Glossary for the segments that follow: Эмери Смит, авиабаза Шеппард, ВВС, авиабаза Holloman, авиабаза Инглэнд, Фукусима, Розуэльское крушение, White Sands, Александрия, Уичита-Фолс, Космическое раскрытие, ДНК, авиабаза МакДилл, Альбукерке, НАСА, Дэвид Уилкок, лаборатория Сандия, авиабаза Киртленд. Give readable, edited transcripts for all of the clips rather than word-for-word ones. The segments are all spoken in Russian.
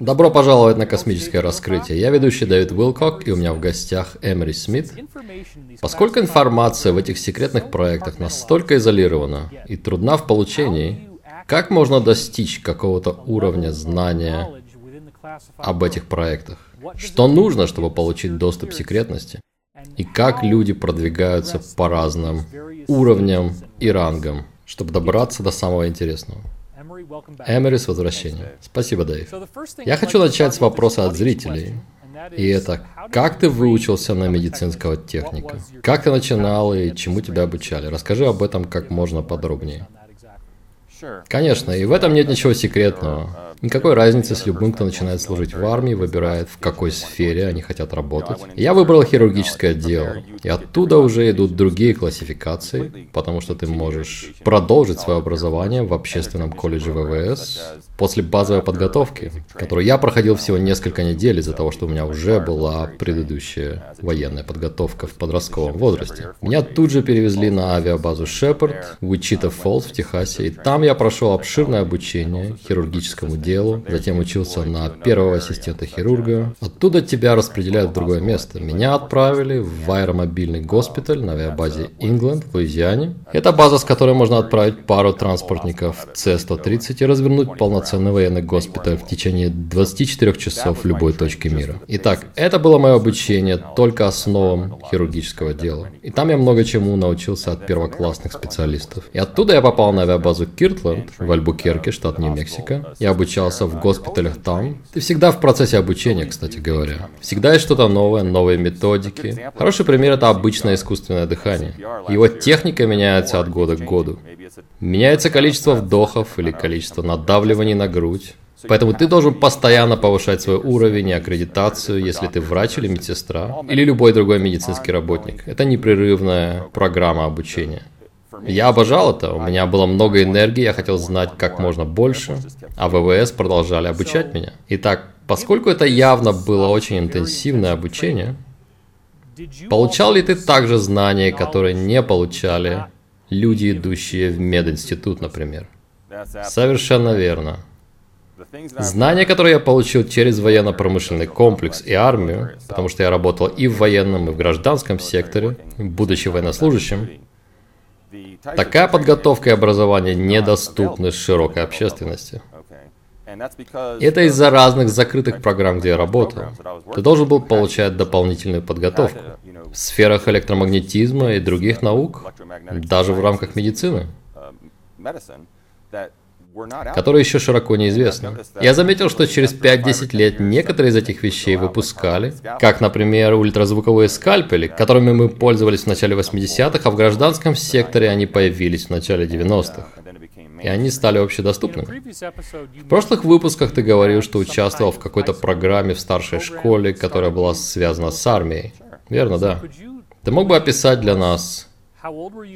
Добро пожаловать на «Космическое раскрытие». Я ведущий Дэвид Уилкок, и у меня в гостях Эмери Смит. Поскольку информация в этих секретных проектах настолько изолирована и трудна в получении, как можно достичь какого-то уровня знания об этих проектах? Что нужно, чтобы получить доступ к секретности? И как люди продвигаются по разным уровням и рангам, чтобы добраться до самого интересного? Эмери, с возвращением. Спасибо, Дэйв. Я хочу начать с вопроса от зрителей. И это, как ты выучился на медицинского техника? Как ты начинал и чему тебя обучали? Расскажи об этом как можно подробнее. Конечно, и в этом нет ничего секретного. Никакой разницы с любым, кто начинает служить в армии, выбирает, в какой сфере они хотят работать. Я выбрал хирургическое дело, и оттуда уже идут другие классификации, потому что ты можешь продолжить свое образование в общественном колледже ВВС после базовой подготовки, которую я проходил всего несколько недель из-за того, что у меня уже была предыдущая военная подготовка в подростковом возрасте. Меня тут же перевезли на авиабазу Шеппард в Уичита-Фолс в Техасе, и там я прошел обширное обучение хирургическому делу, затем учился на первого ассистента хирурга. Оттуда тебя распределяют в другое место. Меня отправили в аэромобильный госпиталь на авиабазе Инглэнд в Луизиане. Это база, с которой можно отправить пару транспортников С-130 и развернуть полноценный военный госпиталь в течение 24 часов в любой точке мира. Итак, это было мое обучение только основам хирургического дела. И там я много чему научился от первоклассных специалистов. И оттуда я попал на авиабазу Киртленд в Альбукерке, штат Нью-Мексико. Я обучался в госпиталях там. Ты всегда в процессе обучения, кстати говоря. Всегда есть что-то новое, новые методики. Хороший пример – это обычное искусственное дыхание. Его техника меняется от года к году. Меняется количество вдохов или количество надавливаний на грудь. Поэтому ты должен постоянно повышать свой уровень и аккредитацию, если ты врач или медсестра, или любой другой медицинский работник. Это непрерывная программа обучения. Я обожал это, у меня было много энергии, я хотел знать как можно больше, а ВВС продолжали обучать меня. Итак, поскольку это явно было очень интенсивное обучение, получал ли ты также знания, которые не получали люди, идущие в мединститут, например? Совершенно верно. Знания, которые я получил через военно-промышленный комплекс и армию, потому что я работал и в военном, и в гражданском секторе, будучи военнослужащим, такая подготовка и образование недоступны широкой общественности. Это из-за разных закрытых программ, где я работал. Ты должен был получать дополнительную подготовку в сферах электромагнетизма и других наук, даже в рамках медицины, которые еще широко неизвестны. Я заметил, что через 5-10 лет некоторые из этих вещей выпускали, как, например, ультразвуковые скальпели, которыми мы пользовались в начале 80-х, а в гражданском секторе они появились в начале 90-х, и они стали общедоступными. В прошлых выпусках ты говорил, что участвовал в какой-то программе в старшей школе, которая была связана с армией. Верно, да. Ты мог бы описать для нас,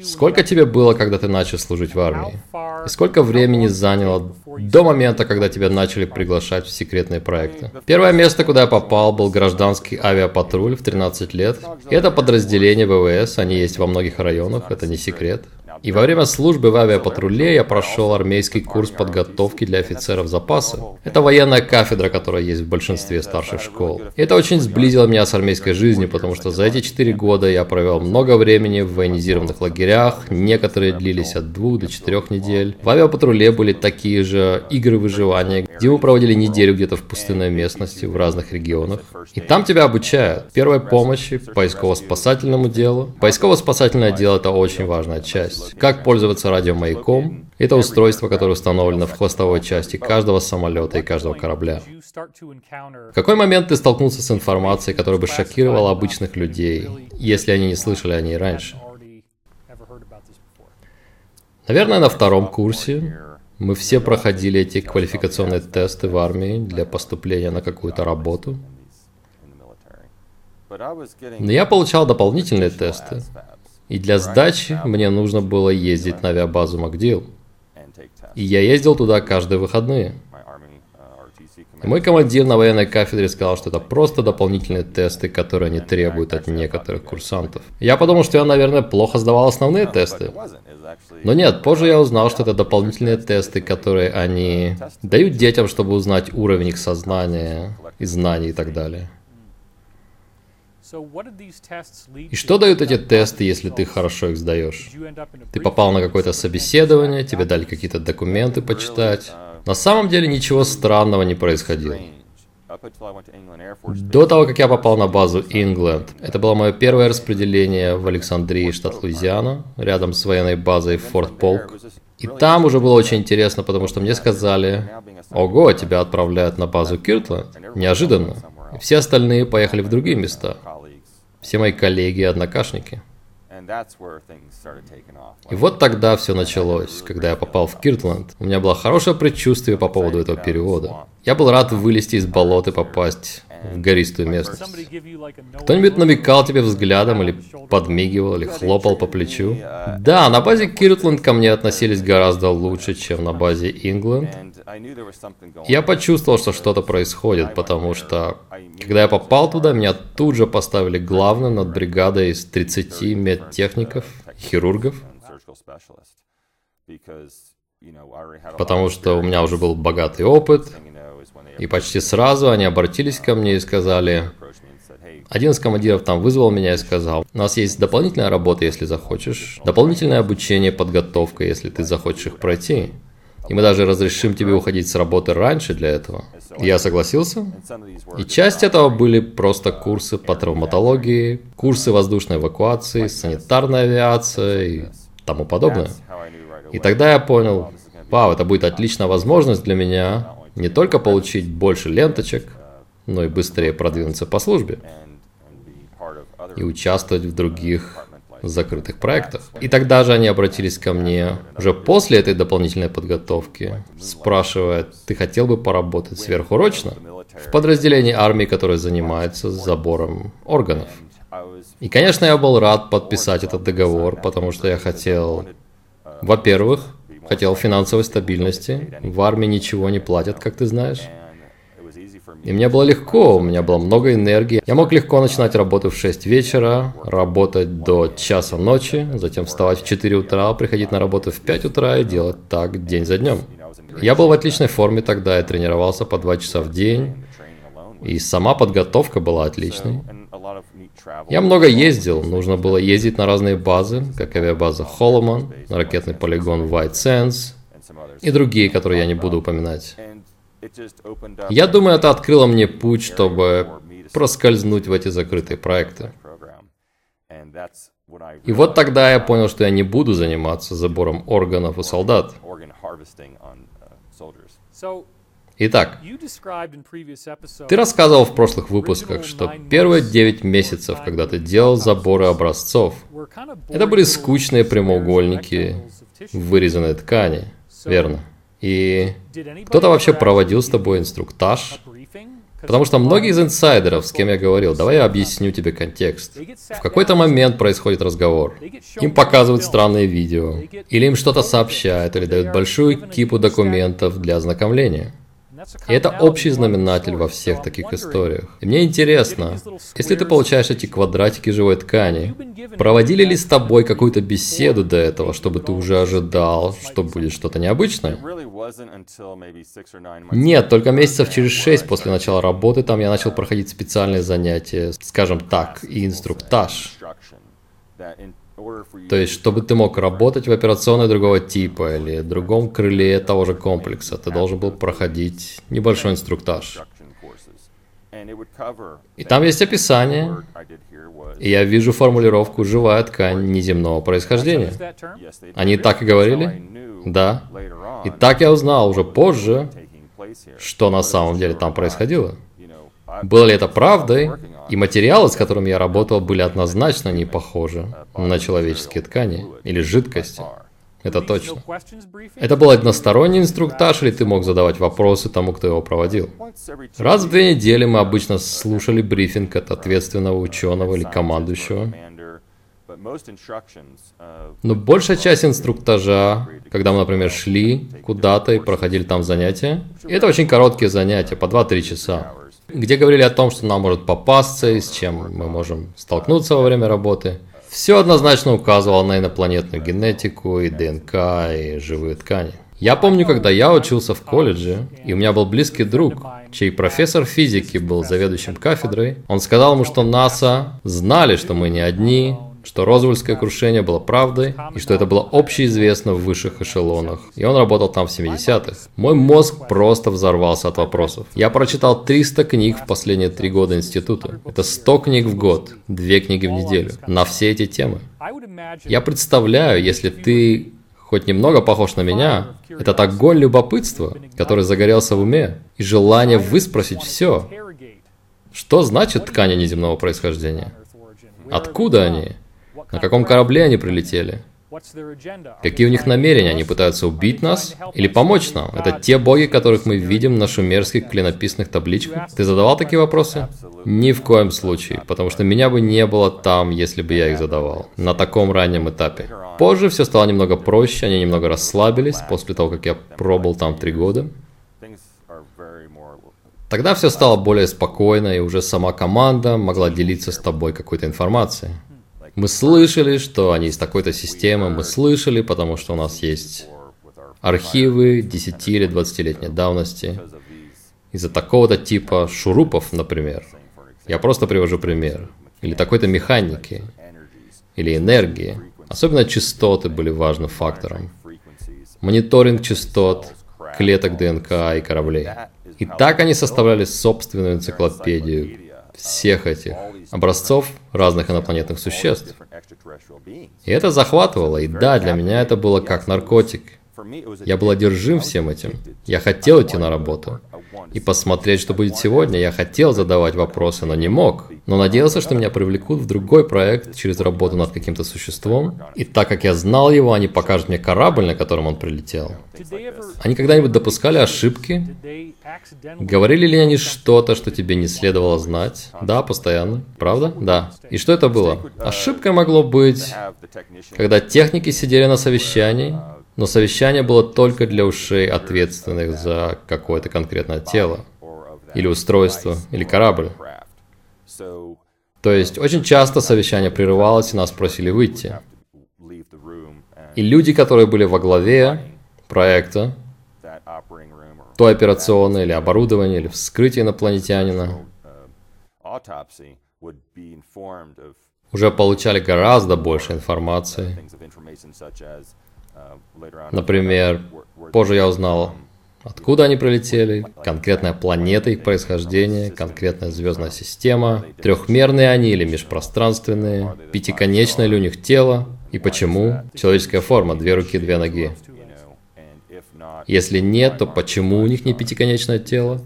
сколько тебе было, когда ты начал служить в армии? И сколько времени заняло до момента, когда тебя начали приглашать в секретные проекты? Первое место, куда я попал, был гражданский авиапатруль в 13 лет. И это подразделение ВВС, они есть во многих районах, это не секрет. И во время службы в авиапатруле я прошел армейский курс подготовки для офицеров запаса. Это военная кафедра, которая есть в большинстве старших школ. И это очень сблизило меня с армейской жизнью, потому что за эти 4 года я провел много времени в военизированных лагерях, некоторые длились от 2 до 4 недель. В авиапатруле были такие же игры выживания, где мы проводили неделю где-то в пустынной местности, в разных регионах. И там тебя обучают первой помощи, поисково-спасательному делу. Поисково-спасательное дело – это очень важная часть. Как пользоваться радиомаяком? Это устройство, которое установлено в хвостовой части каждого самолета и каждого корабля. В какой момент ты столкнулся с информацией, которая бы шокировала обычных людей, если они не слышали о ней раньше? Наверное, на втором курсе мы все проходили эти квалификационные тесты в армии для поступления на какую-то работу. Но я получал дополнительные тесты. И для сдачи мне нужно было ездить на авиабазу МакДилл. И я ездил туда каждые выходные. Мой командир на военной кафедре сказал, что это просто дополнительные тесты, которые они требуют от некоторых курсантов. Я подумал, что я, наверное, плохо сдавал основные тесты. Но нет, позже я узнал, что это дополнительные тесты, которые они дают детям, чтобы узнать уровень их сознания и знаний и так далее. И что дают эти тесты, если ты хорошо их сдаешь? Ты попал на какое-то собеседование, тебе дали какие-то документы почитать. На самом деле ничего странного не происходило. До того, как я попал на базу Инглэнд, это было мое первое распределение в Александрии, штат Луизиана, рядом с военной базой Форт Полк. И там уже было очень интересно, потому что мне сказали: «Ого, тебя отправляют на базу Киртленд». Неожиданно. Все остальные поехали в другие места. Все мои коллеги и однокашники. И вот тогда все началось, когда я попал в Киртленд. У меня было хорошее предчувствие по поводу этого перевода. Я был рад вылезти из болот и попасть в гористую местность. Кто-нибудь намекал тебе взглядом, или подмигивал, или хлопал по плечу? Да, на базе Киртленд ко мне относились гораздо лучше, чем на базе Инглэнд. Я почувствовал, что что-то происходит, потому что, когда я попал туда, меня тут же поставили главным над бригадой из 30 медтехников, хирургов. Потому что у меня уже был богатый опыт, и почти сразу они обратились ко мне и сказали... Один из командиров там вызвал меня и сказал: «У нас есть дополнительная работа, если захочешь, дополнительное обучение, подготовка, если ты захочешь их пройти. И мы даже разрешим тебе уходить с работы раньше для этого». И я согласился. И часть этого были просто курсы по травматологии, курсы воздушной эвакуации, санитарная авиация и тому подобное. И тогда я понял: вау, это будет отличная возможность для меня не только получить больше ленточек, но и быстрее продвинуться по службе и участвовать в других закрытых проектах. И тогда же они обратились ко мне уже после этой дополнительной подготовки, спрашивая: «Ты хотел бы поработать сверхурочно в подразделении армии, которое занимается забором органов?» И, конечно, я был рад подписать этот договор, потому что я хотел, во-первых, хотел финансовой стабильности. В армии ничего не платят, как ты знаешь. И мне было легко, у меня было много энергии. Я мог легко начинать работу в 6 вечера, работать до часа ночи, затем вставать в 4 утра, приходить на работу в 5 утра и делать так день за днем. Я был в отличной форме тогда, я тренировался по 2 часа в день, и сама подготовка была отличной. Я много ездил, нужно было ездить на разные базы, как авиабаза Holloman, на ракетный полигон White Sands и другие, которые я не буду упоминать. Я думаю, это открыло мне путь, чтобы проскользнуть в эти закрытые проекты. И вот тогда я понял, что я не буду заниматься забором органов у солдат. Итак, ты рассказывал в прошлых выпусках, что первые 9 месяцев, когда ты делал заборы образцов, это были скучные прямоугольники вырезанной ткани, верно? И кто-то вообще проводил с тобой инструктаж? Потому что многие из инсайдеров, с кем я говорил, давай я объясню тебе контекст. В какой-то момент происходит разговор. Им показывают странные видео, или им что-то сообщают, или дают большую кипу документов для ознакомления. И это общий знаменатель во всех таких историях. И мне интересно, если ты получаешь эти квадратики живой ткани, проводили ли с тобой какую-то беседу до этого, чтобы ты уже ожидал, что будет что-то необычное? Нет, только месяцев через 6 после начала работы там я начал проходить специальные занятия, скажем так, и инструктаж. То есть, чтобы ты мог работать в операционной другого типа или в другом крыле того же комплекса, ты должен был проходить небольшой инструктаж. И там есть описание, и я вижу формулировку «живая ткань неземного происхождения». Они так и говорили? Да. И так я узнал уже позже, что на самом деле там происходило. Было ли это правдой? И материалы, с которыми я работал, были однозначно не похожи на человеческие ткани или жидкости. Это точно. Это был односторонний инструктаж, или ты мог задавать вопросы тому, кто его проводил. Раз в 2 недели мы обычно слушали брифинг от ответственного ученого или командующего. Но большая часть инструктажа, когда мы, например, шли куда-то и проходили там занятия, и это очень короткие занятия, по 2-3 часа, где говорили о том, что нам может попасться и с чем мы можем столкнуться во время работы. Все однозначно указывало на инопланетную генетику, и ДНК, и живые ткани. Я помню, когда я учился в колледже, и у меня был близкий друг, чей профессор физики был заведующим кафедрой. Он сказал ему, что НАСА знали, что мы не одни, что Розуэльское крушение было правдой, и что это было общеизвестно в высших эшелонах. И он работал там в 70-х. Мой мозг просто взорвался от вопросов. Я прочитал 300 книг в последние 3 года института. Это 100 книг в год, 2 книги в неделю, на все эти темы. Я представляю, если ты хоть немного похож на меня, этот огонь любопытства, который загорелся в уме, и желание выспросить все. Что значит ткани неземного происхождения? Откуда они? На каком корабле они прилетели? Какие у них намерения? Они пытаются убить нас или помочь нам? Это те боги, которых мы видим на шумерских клинописных табличках? Ты задавал такие вопросы? Ни в коем случае, потому что меня бы не было там, если бы я их задавал, на таком раннем этапе. Позже все стало немного проще, они немного расслабились после того, как я пробыл там 3 года. Тогда все стало более спокойно, и уже сама команда могла делиться с тобой какой-то информацией. Мы слышали, что они из такой-то системы, мы слышали, потому что у нас есть архивы 10 или 20-летней давности из-за такого-то типа шурупов, например. Я просто привожу пример. Или такой-то механики, или энергии. Особенно частоты были важным фактором. Мониторинг частот, клеток ДНК и кораблей. И так они составляли собственную энциклопедию всех этих образцов разных инопланетных существ. И это захватывало, и да, для меня это было как наркотик. Я был одержим всем этим. Я хотел идти на работу и посмотреть, что будет сегодня. Я хотел задавать вопросы, но не мог. Но надеялся, что меня привлекут в другой проект через работу над каким-то существом. И так как я знал его, они покажут мне корабль, на котором он прилетел. Они когда-нибудь допускали ошибки? Говорили ли они что-то, что тебе не следовало знать? Да, постоянно. Правда? Да. И что это было? Ошибкой могло быть, когда техники сидели на совещании, но совещание было только для ушей, ответственных за какое-то конкретное тело, или устройство, или корабль. То есть, очень часто совещание прерывалось, и нас просили выйти. И люди, которые были во главе проекта, той операционной, или оборудование, или вскрытие инопланетянина, уже получали гораздо больше информации. Например, позже я узнал, откуда они прилетели, конкретная планета их происхождения, конкретная звездная система, трехмерные они или межпространственные, пятиконечное ли у них тело и почему, человеческая форма, 2 руки, 2 ноги. Если нет, то почему у них не пятиконечное тело?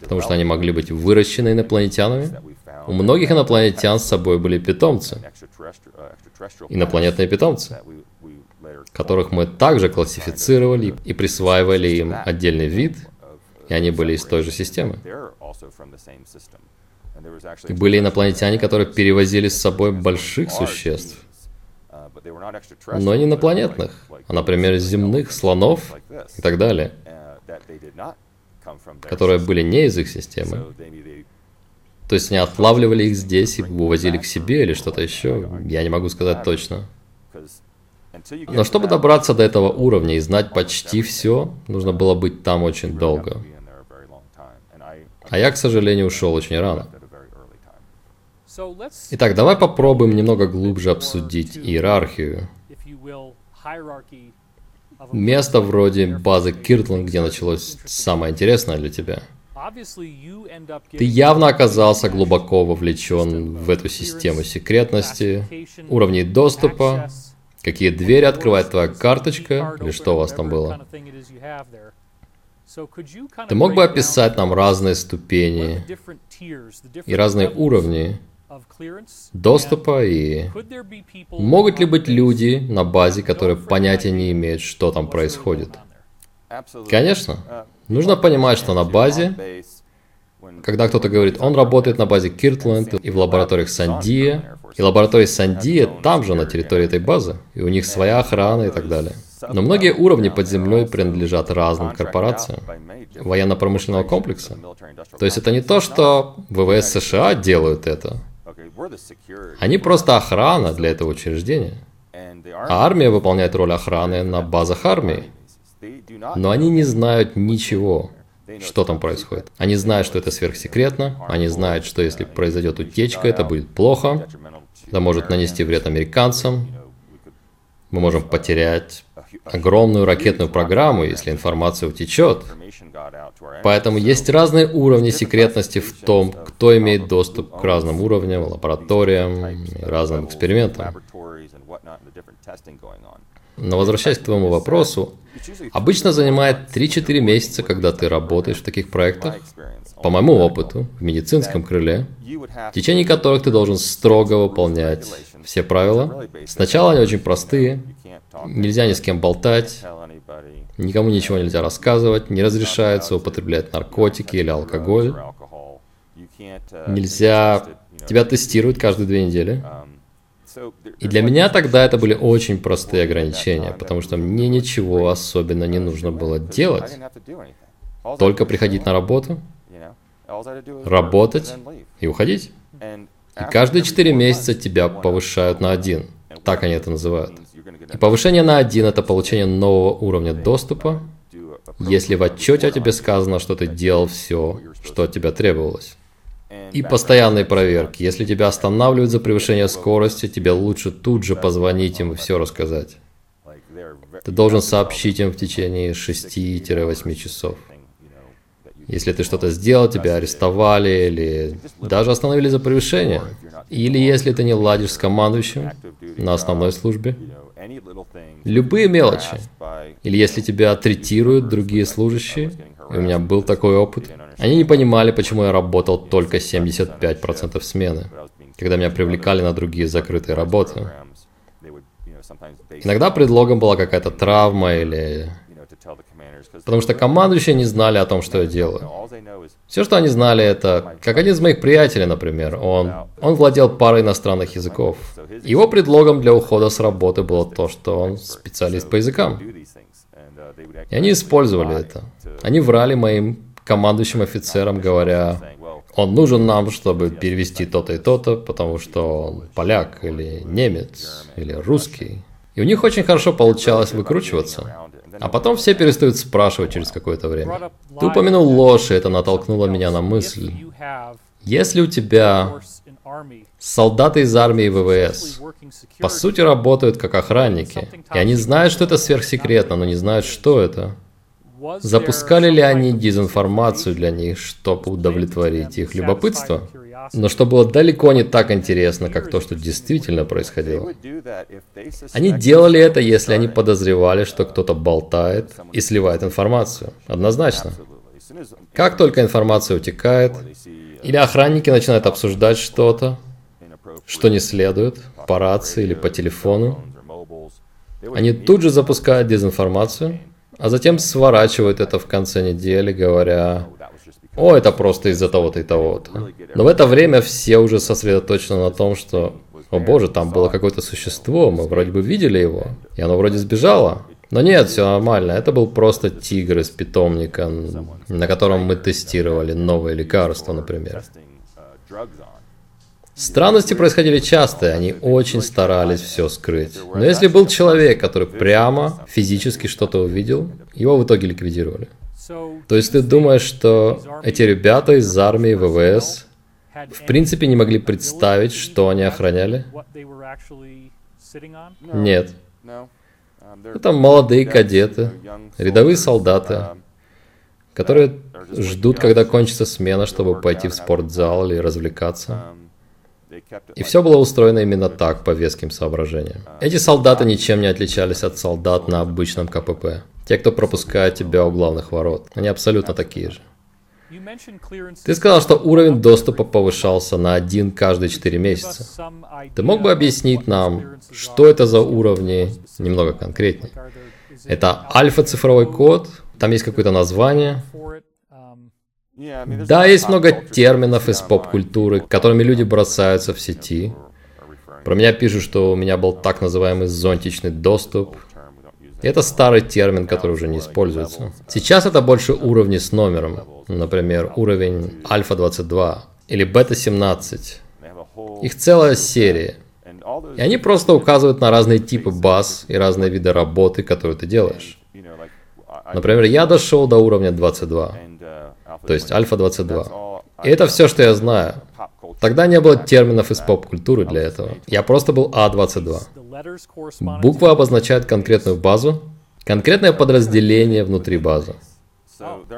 Потому что они могли быть выращены инопланетянами. У многих инопланетян с собой были питомцы, инопланетные питомцы, которых мы также классифицировали и присваивали им отдельный вид, и они были из той же системы. И были инопланетяне, которые перевозили с собой больших существ, но не инопланетных, а, например, земных, слонов и так далее, которые были не из их системы. То есть они отлавливали их здесь и увозили к себе или что-то еще, я не могу сказать точно. Но чтобы добраться до этого уровня и знать почти все, нужно было быть там очень долго. А я, к сожалению, ушел очень рано. Итак, давай попробуем немного глубже обсудить иерархию. Место вроде базы Киртленд, где началось самое интересное для тебя. Ты явно оказался глубоко вовлечен в эту систему секретности, уровней доступа, какие двери открывает твоя карточка, или что у вас там было. Ты мог бы описать нам разные ступени и разные уровни доступа, и могут ли быть люди на базе, которые понятия не имеют, что там происходит? Конечно. Нужно понимать, что на базе, когда кто-то говорит, он работает на базе Киртленд и в лабораториях Сандия, и лаборатории Сандия там же, на территории этой базы, и у них своя охрана и так далее. Но многие уровни под землей принадлежат разным корпорациям военно-промышленного комплекса. То есть это не то, что ВВС США делают это. Они просто охрана для этого учреждения. А армия выполняет роль охраны на базах армии. Но они не знают ничего, что там происходит. Они знают, что это сверхсекретно. Они знают, что если произойдет утечка, это будет плохо. Это может нанести вред американцам. Мы можем потерять огромную ракетную программу, если информация утечет. Поэтому есть разные уровни секретности в том, кто имеет доступ к разным уровням, лабораториям, разным экспериментам. Но возвращаясь к твоему вопросу, обычно занимает 3-4 месяца, когда ты работаешь в таких проектах, по моему опыту, в медицинском крыле, в течение которых ты должен строго выполнять все правила. Сначала они очень простые, нельзя ни с кем болтать, никому ничего нельзя рассказывать, не разрешается употреблять наркотики или алкоголь, нельзя... Тебя тестируют каждые 2 недели. И для меня тогда это были очень простые ограничения, потому что мне ничего особенно не нужно было делать. Только приходить на работу, работать и уходить. И каждые 4 месяца тебя повышают на 1. Так они это называют. И повышение на 1 – это получение нового уровня доступа, если в отчете о тебе сказано, что ты делал все, что от тебя требовалось. И постоянные проверки. Если тебя останавливают за превышение скорости, тебе лучше тут же позвонить им и все рассказать. Ты должен сообщить им в течение 6-8 часов. Если ты что-то сделал, тебя арестовали или даже остановили за превышение. Или если ты не ладишь с командующим на основной службе. Любые мелочи. Или если тебя третируют другие служащие. И у меня был такой опыт. Они не понимали, почему я работал только 75% смены, когда меня привлекали на другие закрытые работы. Иногда предлогом была какая-то травма или... Потому что командующие не знали о том, что я делаю. Все, что они знали, это... Как один из моих приятелей, например, он владел парой иностранных языков. Его предлогом для ухода с работы было то, что он специалист по языкам. И они использовали это. Они врали моим командующим офицерам, говоря, он нужен нам, чтобы перевести то-то и то-то, потому что он поляк, или немец, или русский. И у них очень хорошо получалось выкручиваться. А потом все перестают спрашивать через какое-то время. Ты упомянул ложь, и это натолкнуло меня на мысль. Если у тебя солдаты из армии ВВС, по сути, работают как охранники, и они знают, что это сверхсекретно, но не знают, что это. Запускали ли они дезинформацию для них, чтобы удовлетворить их любопытство? Но что было далеко не так интересно, как то, что действительно происходило. Они делали это, если они подозревали, что кто-то болтает и сливает информацию. Однозначно. Как только информация утекает, или охранники начинают обсуждать что-то, что не следует, по рации или по телефону, они тут же запускают дезинформацию, а затем сворачивают это в конце недели, говоря, «О, это просто из-за того-то и того-то». Но в это время все уже сосредоточены на том, что «О боже, там было какое-то существо, мы вроде бы видели его, и оно вроде сбежало». Но нет, все нормально, это был просто тигр из питомника, на котором мы тестировали новые лекарства, например. Странности происходили часто, и они очень старались все скрыть. Но если был человек, который прямо физически что-то увидел, его в итоге ликвидировали. То есть ты думаешь, что эти ребята из армии ВВС в принципе не могли представить, что они охраняли? Нет. Это молодые кадеты, рядовые солдаты, которые ждут, когда кончится смена, чтобы пойти в спортзал или развлекаться. И все было устроено именно так, по веским соображениям. Эти солдаты ничем не отличались от солдат на обычном КПП. Те, кто пропускает тебя у главных ворот, они абсолютно такие же. Ты сказал, что уровень доступа повышался на 1 каждые 4 месяца. Ты мог бы объяснить нам, что это за уровни, немного конкретнее? Это альфа-цифровой код? Там есть какое-то название? Да, есть много терминов из поп-культуры, которыми люди бросаются в сети, Про меня пишут, что у меня был так называемый зонтичный доступ. Это старый термин, который уже не используется. Сейчас это больше уровни с номером. Например, уровень Альфа-22 или Бета-17. Их целая серия. И они просто указывают на разные типы баз и разные виды работы, которую ты делаешь. Например, я дошел до уровня 22, то есть Альфа-22. И это все, что я знаю. Тогда не было терминов из поп-культуры для этого. Я просто был А-22. Буквы обозначают конкретную базу, конкретное подразделение внутри базы.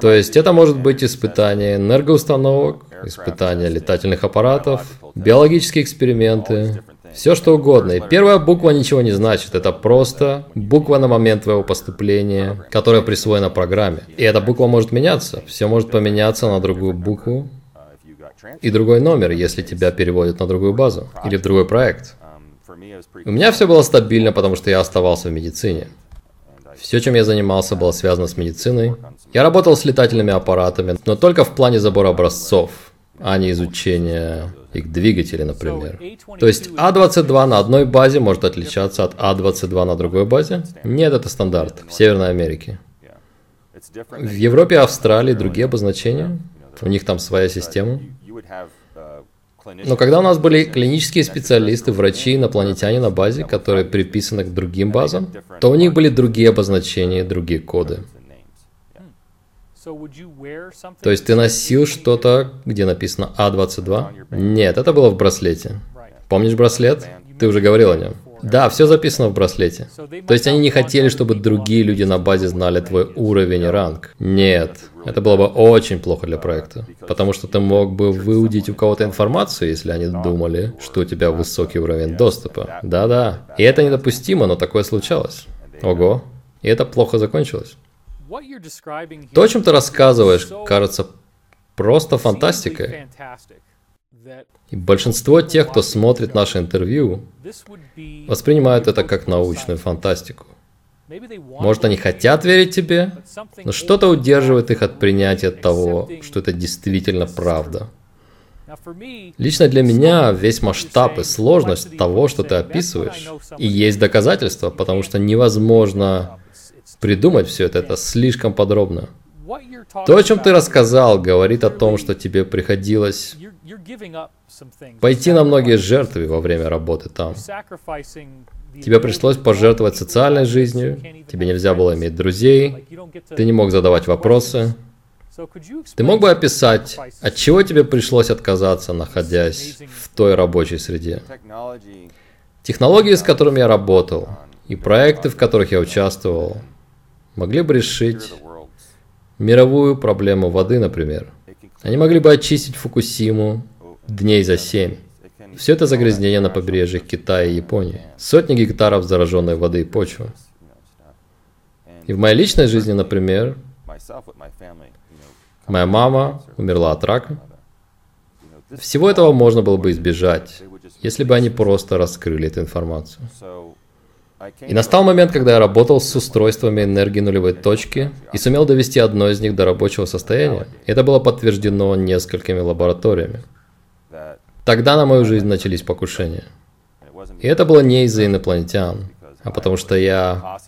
То есть это может быть испытание энергоустановок, испытание летательных аппаратов, биологические эксперименты, все что угодно. И первая буква ничего не значит, это просто буква на момент твоего поступления, которая присвоена программе. И эта буква может меняться, все может поменяться на другую букву и другой номер, если тебя переводят на другую базу или в другой проект. У меня все было стабильно, потому что я оставался в медицине. Все, чем я занимался, было связано с медициной. Я работал с летательными аппаратами, но только в плане забора образцов, а не изучения их двигателей, например. То есть А-22 на одной базе может отличаться от А-22 на другой базе? Нет, это стандарт в Северной Америке. В Европе, Австралии другие обозначения. У них там своя система. Но когда у нас были клинические специалисты, врачи, инопланетяне на базе, которые приписаны к другим базам, то у них были другие обозначения, другие коды. То есть ты носил что-то, где написано А-22? Нет, это было в браслете. Помнишь браслет? Ты уже говорил о нем. Да, все записано в браслете. То есть они не хотели, чтобы другие люди на базе знали твой уровень и ранг. Нет, это было бы очень плохо для проекта. Потому что ты мог бы выудить у кого-то информацию, если они думали, что у тебя высокий уровень доступа. Да-да. И это недопустимо, но такое случалось. Ого. И это плохо закончилось. То, о чем ты рассказываешь, кажется просто фантастикой. И большинство тех, кто смотрит наше интервью, воспринимают это как научную фантастику. Может, они хотят верить тебе, но что-то удерживает их от принятия того, что это действительно правда. Лично для меня весь масштаб и сложность того, что ты описываешь, и есть доказательства, потому что невозможно придумать все это слишком подробно. То, о чем ты рассказал, говорит о том, что тебе приходилось пойти на многие жертвы во время работы там. Тебе пришлось пожертвовать социальной жизнью, тебе нельзя было иметь друзей, ты не мог задавать вопросы. Ты мог бы описать, от чего тебе пришлось отказаться, находясь в той рабочей среде? Технологии, с которыми я работал, и проекты, в которых я участвовал, могли бы решить мировую проблему воды, например. Они могли бы очистить Фукусиму дней за 7. Все это загрязнение на побережьях Китая и Японии. Сотни гектаров зараженной воды и почвы. И в моей личной жизни, например, моя мама умерла от рака. Всего этого можно было бы избежать, если бы они просто раскрыли эту информацию. И настал момент, когда я работал с устройствами энергии нулевой точки и сумел довести одно из них до рабочего состояния. Это было подтверждено несколькими лабораториями. Тогда на мою жизнь начались покушения. И это было не из-за инопланетян, а потому что я,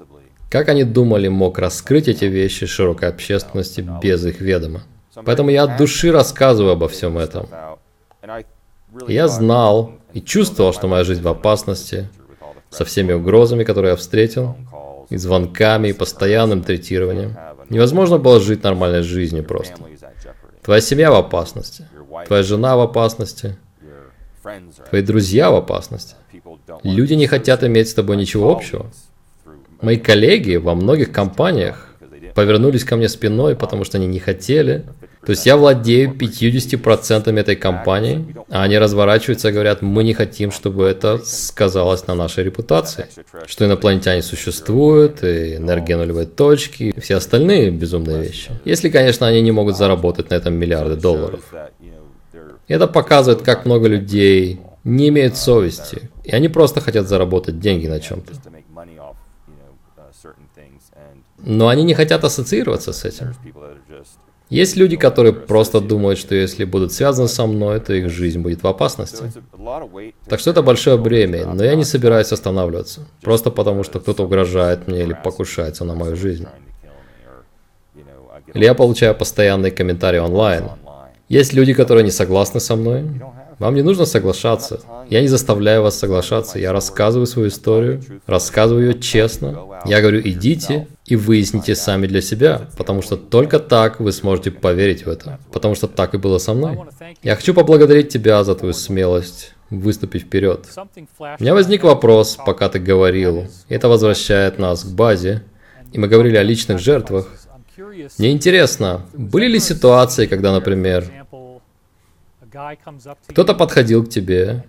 как они думали, мог раскрыть эти вещи широкой общественности без их ведома. Поэтому я от души рассказываю обо всем этом. И я знал и чувствовал, что моя жизнь в опасности, со всеми угрозами, которые я встретил, и звонками, и постоянным третированием. Невозможно было жить нормальной жизнью просто. Твоя семья в опасности, твоя жена в опасности, твои друзья в опасности. Люди не хотят иметь с тобой ничего общего. Мои коллеги во многих компаниях повернулись ко мне спиной, потому что они не хотели. То есть я владею 50% этой компании, а они разворачиваются и говорят, мы не хотим, чтобы это сказалось на нашей репутации. Что инопланетяне существуют, и энергия нулевой точки, и все остальные безумные вещи. Если, конечно, они не могут заработать на этом миллиарды долларов. Это показывает, как много людей не имеют совести, и они просто хотят заработать деньги на чем-то. Но они не хотят ассоциироваться с этим. Есть люди, которые просто думают, что если будут связаны со мной, то их жизнь будет в опасности. Так что это большое бремя, но я не собираюсь останавливаться. Просто потому, что кто-то угрожает мне или покушается на мою жизнь. Или я получаю постоянные комментарии онлайн. Есть люди, которые не согласны со мной. Вам не нужно соглашаться. Я не заставляю вас соглашаться. Я рассказываю свою историю, рассказываю ее честно. Я говорю, идите и выясните сами для себя, потому что только так вы сможете поверить в это. Потому что так и было со мной. Я хочу поблагодарить тебя за твою смелость выступить вперед. У меня возник вопрос, пока ты говорил. Это возвращает нас к базе. И мы говорили о личных жертвах. Мне интересно, были ли ситуации, когда, например, кто-то подходил к тебе,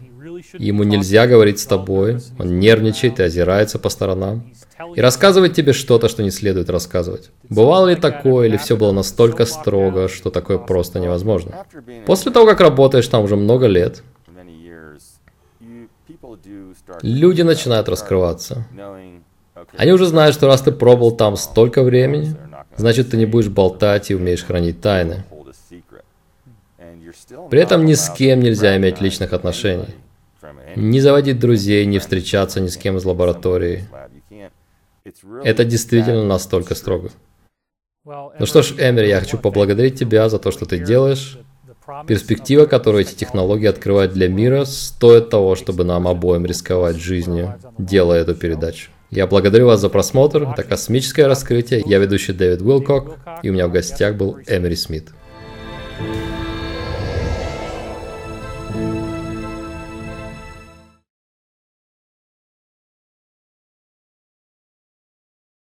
ему нельзя говорить с тобой, он нервничает и озирается по сторонам, и рассказывает тебе что-то, что не следует рассказывать. Бывало ли такое, или все было настолько строго, что такое просто невозможно? После того, как работаешь там уже много лет, люди начинают раскрываться. Они уже знают, что раз ты пробыл там столько времени, значит, ты не будешь болтать и умеешь хранить тайны. При этом ни с кем нельзя иметь личных отношений. Не заводить друзей, не встречаться ни с кем из лаборатории. Это действительно настолько строго. Ну что ж, Эмери, я хочу поблагодарить тебя за то, что ты делаешь. Перспектива, которую эти технологии открывают для мира, стоит того, чтобы нам обоим рисковать жизнью, делая эту передачу. Я благодарю вас за просмотр. Это «Космическое раскрытие». Я ведущий Дэвид Уилкок, и у меня в гостях был Эмери Смит.